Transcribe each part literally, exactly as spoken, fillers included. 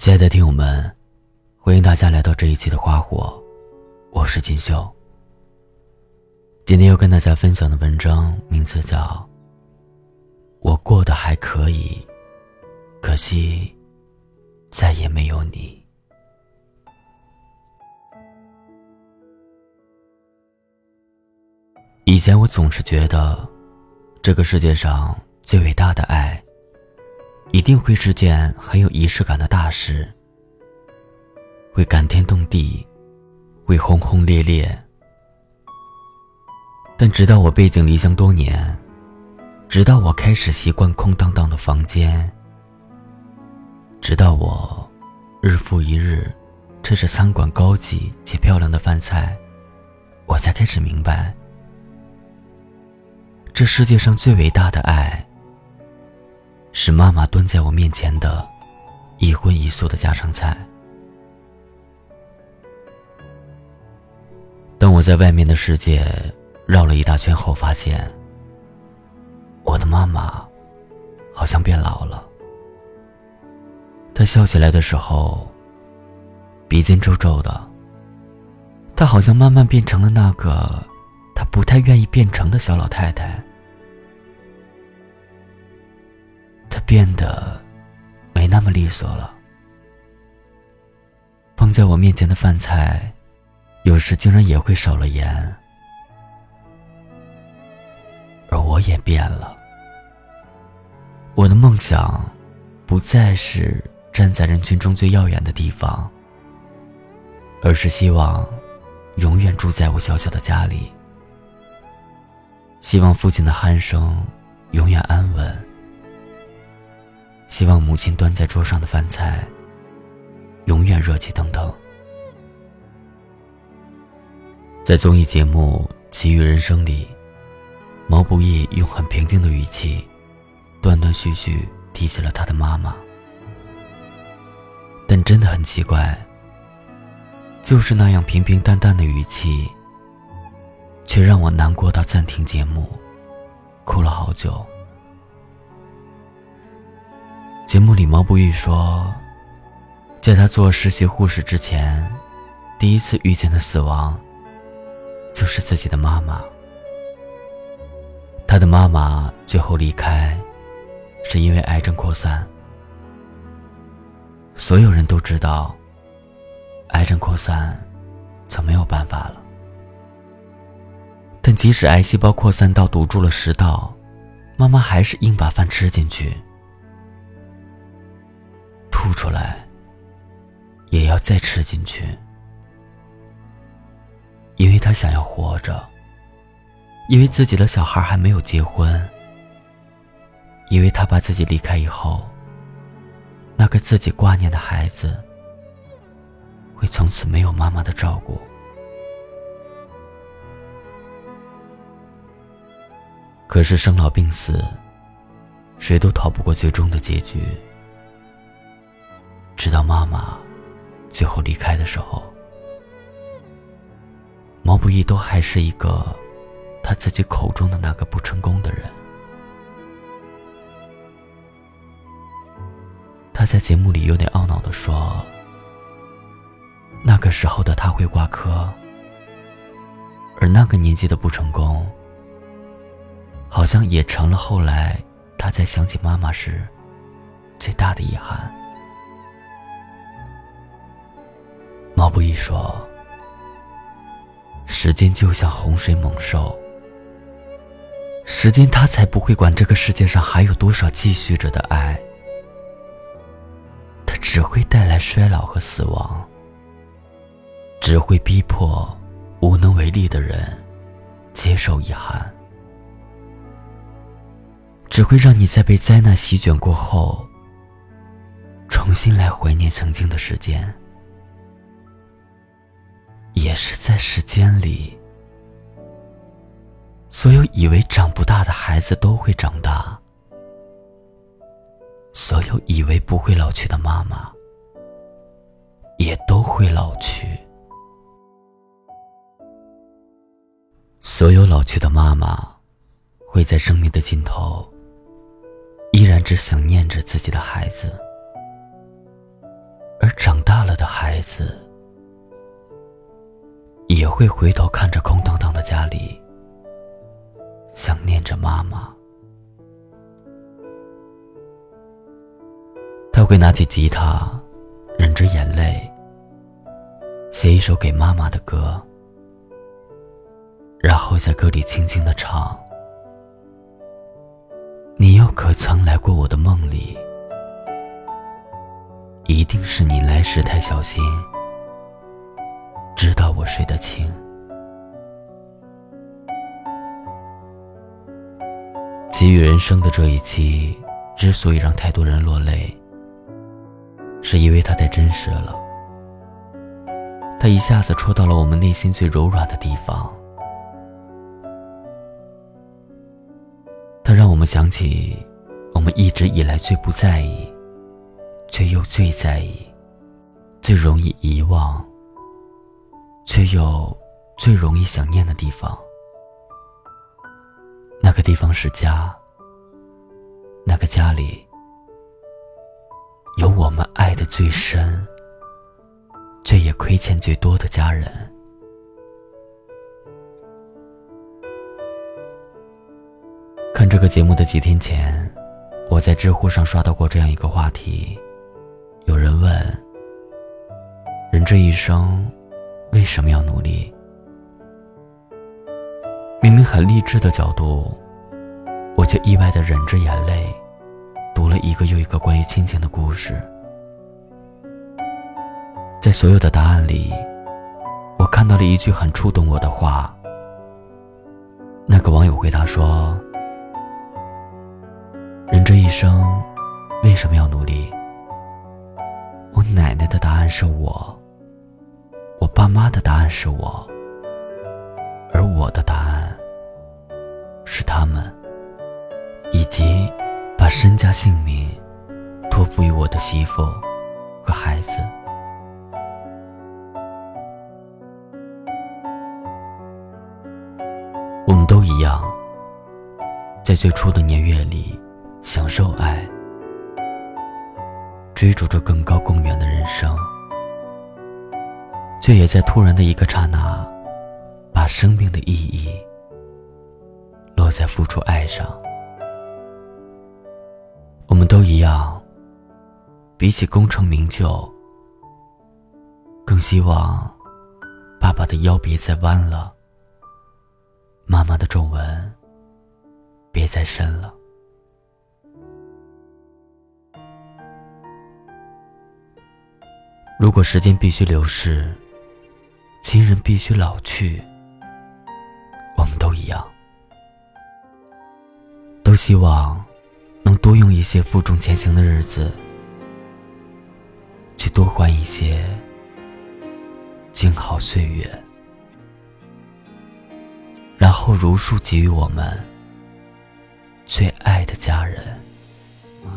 亲爱的听友们，欢迎大家来到这一期的花火，我是锦绣。今天要跟大家分享的文章名字叫《我过得还可以，可惜再也没有你》。以前我总是觉得，这个世界上最伟大的爱一定会是件很有仪式感的大事，会感天动地，会轰轰烈烈。但直到我背井离乡多年，直到我开始习惯空荡荡的房间，直到我日复一日吃着餐馆高级且漂亮的饭菜，我才开始明白，这世界上最伟大的爱是妈妈端在我面前的一荤一素的家常菜。当我在外面的世界绕了一大圈后，发现我的妈妈好像变老了。她笑起来的时候，鼻尖皱皱的，她好像慢慢变成了那个她不太愿意变成的小老太太。她变得没那么利索了，放在我面前的饭菜有时竟然也会少了盐，而我也变了。我的梦想不再是站在人群中最耀眼的地方，而是希望永远住在我小小的家里，希望父亲的鼾声永远安稳，希望母亲端在桌上的饭菜永远热气腾腾。在综艺节目《奇遇人生》里，毛不易用很平静的语气断断续续提起了他的妈妈。但真的很奇怪，就是那样平平淡淡的语气，却让我难过到暂停节目，哭了好久。节目里毛不易说，在他做实习护士之前，第一次遇见的死亡就是自己的妈妈。他的妈妈最后离开是因为癌症扩散。所有人都知道癌症扩散就没有办法了，但即使癌细胞扩散到堵住了食道，妈妈还是硬把饭吃进去，吐出来也要再吃进去，因为他想要活着，因为自己的小孩还没有结婚，因为他怕自己离开以后，那个自己挂念的孩子会从此没有妈妈的照顾。可是生老病死，谁都逃不过最终的结局。直到妈妈最后离开的时候，毛不易都还是一个他自己口中的那个不成功的人。他在节目里有点懊恼地说，那个时候的他会挂科，而那个年纪的不成功，好像也成了后来他在想起妈妈时最大的遗憾。毛不易说，时间就像洪水猛兽，时间它才不会管这个世界上还有多少继续着的爱，它只会带来衰老和死亡，只会逼迫无能为力的人接受遗憾，只会让你在被灾难席卷过后重新来怀念曾经的时间。也是在时间里，所有以为长不大的孩子都会长大，所有以为不会老去的妈妈也都会老去，所有老去的妈妈会在生命的尽头依然只想念着自己的孩子，长大了的孩子也会回头看着空荡荡的家里，想念着妈妈。他会拿起吉他，忍着眼泪写一首给妈妈的歌，然后在歌里轻轻地唱：你又可曾来过我的梦里？一定是你来时太小心，知道我睡得轻。给予人生的这一期之所以让太多人落泪，是因为它太真实了。它一下子戳到了我们内心最柔软的地方，它让我们想起我们一直以来最不在意，却又最在意，最容易遗忘，却又最容易想念的地方。那个地方是家，那个家里有我们爱的最深，却也亏欠最多的家人。看这个节目的几天前，我在知乎上刷到过这样一个话题，有人问，人这一生为什么要努力？明明很励志的角度，我却意外地忍着眼泪读了一个又一个关于亲情的故事。在所有的答案里，我看到了一句很触动我的话。那个网友回答说，人这一生为什么要努力？我奶奶的答案是我，我爸妈的答案是我，而我的答案是他们，以及把身家性命托付于我的媳妇和孩子。我们都一样，在最初的年月里享受爱，追逐着更高更远的人生，却也在突然的一个刹那，把生命的意义落在付出爱上。我们都一样，比起功成名就，更希望爸爸的腰别再弯了，妈妈的皱纹别再深了。如果时间必须流逝，亲人必须老去，我们都一样，都希望能多用一些负重前行的日子，去多换一些静好岁月，然后如数给予我们最爱的家人。妈，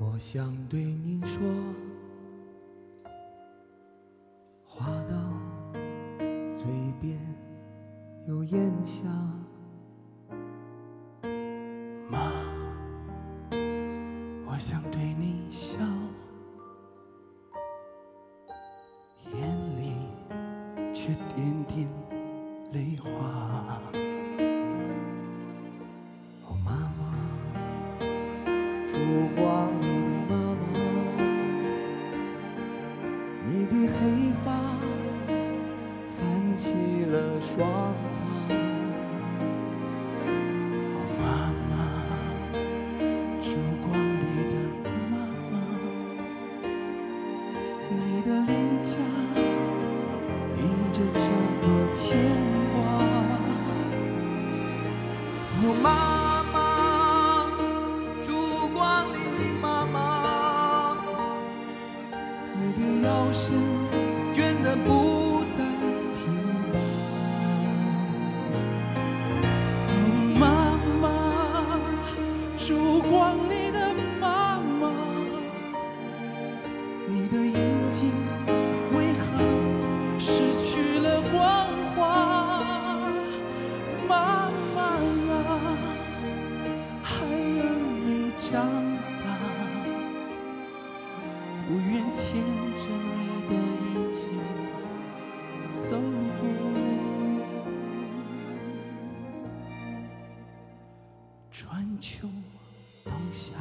我想对您说，话到嘴边又咽下。妈，我想对你笑，眼里却点点泪花。哦，妈妈，烛光里的妈妈，你的黑发泛起了霜花。妈妈，烛光里的妈妈，你的腰身倦得不再挺拔。哦，妈妈，烛光里的妈妈，你的眼睛为何失去了光华？妈妈还有一张大我愿牵着你的衣襟走过春秋冬夏。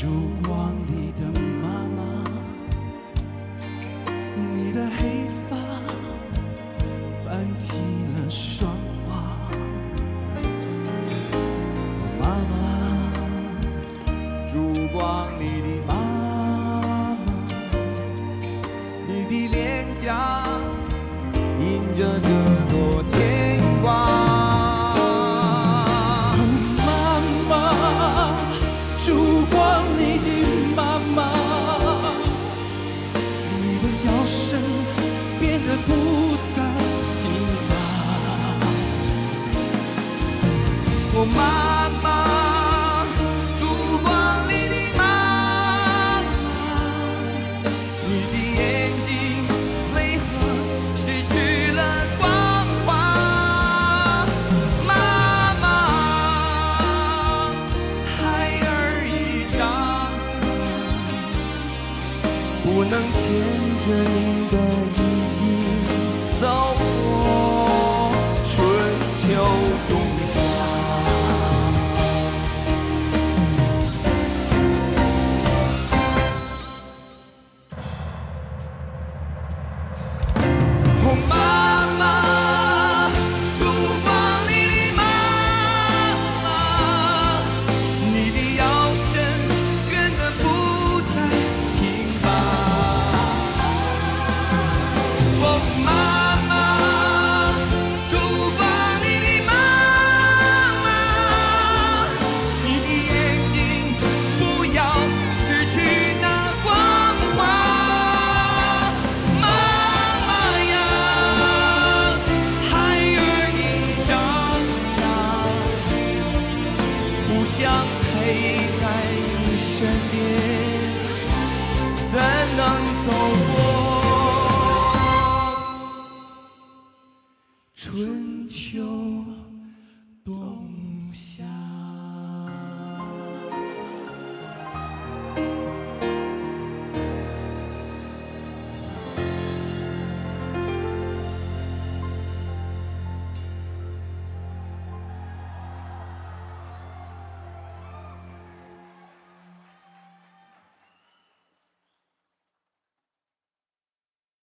烛光里的妈妈，你的黑发翻起了霜花。妈妈，烛光里的妈妈，你的脸颊印着这朵牵挂。我妈妈，烛光里的妈妈，你的眼睛为何失去了光华？妈妈，孩儿已长大，不能牵着你的衣襟走过春秋冬夏。春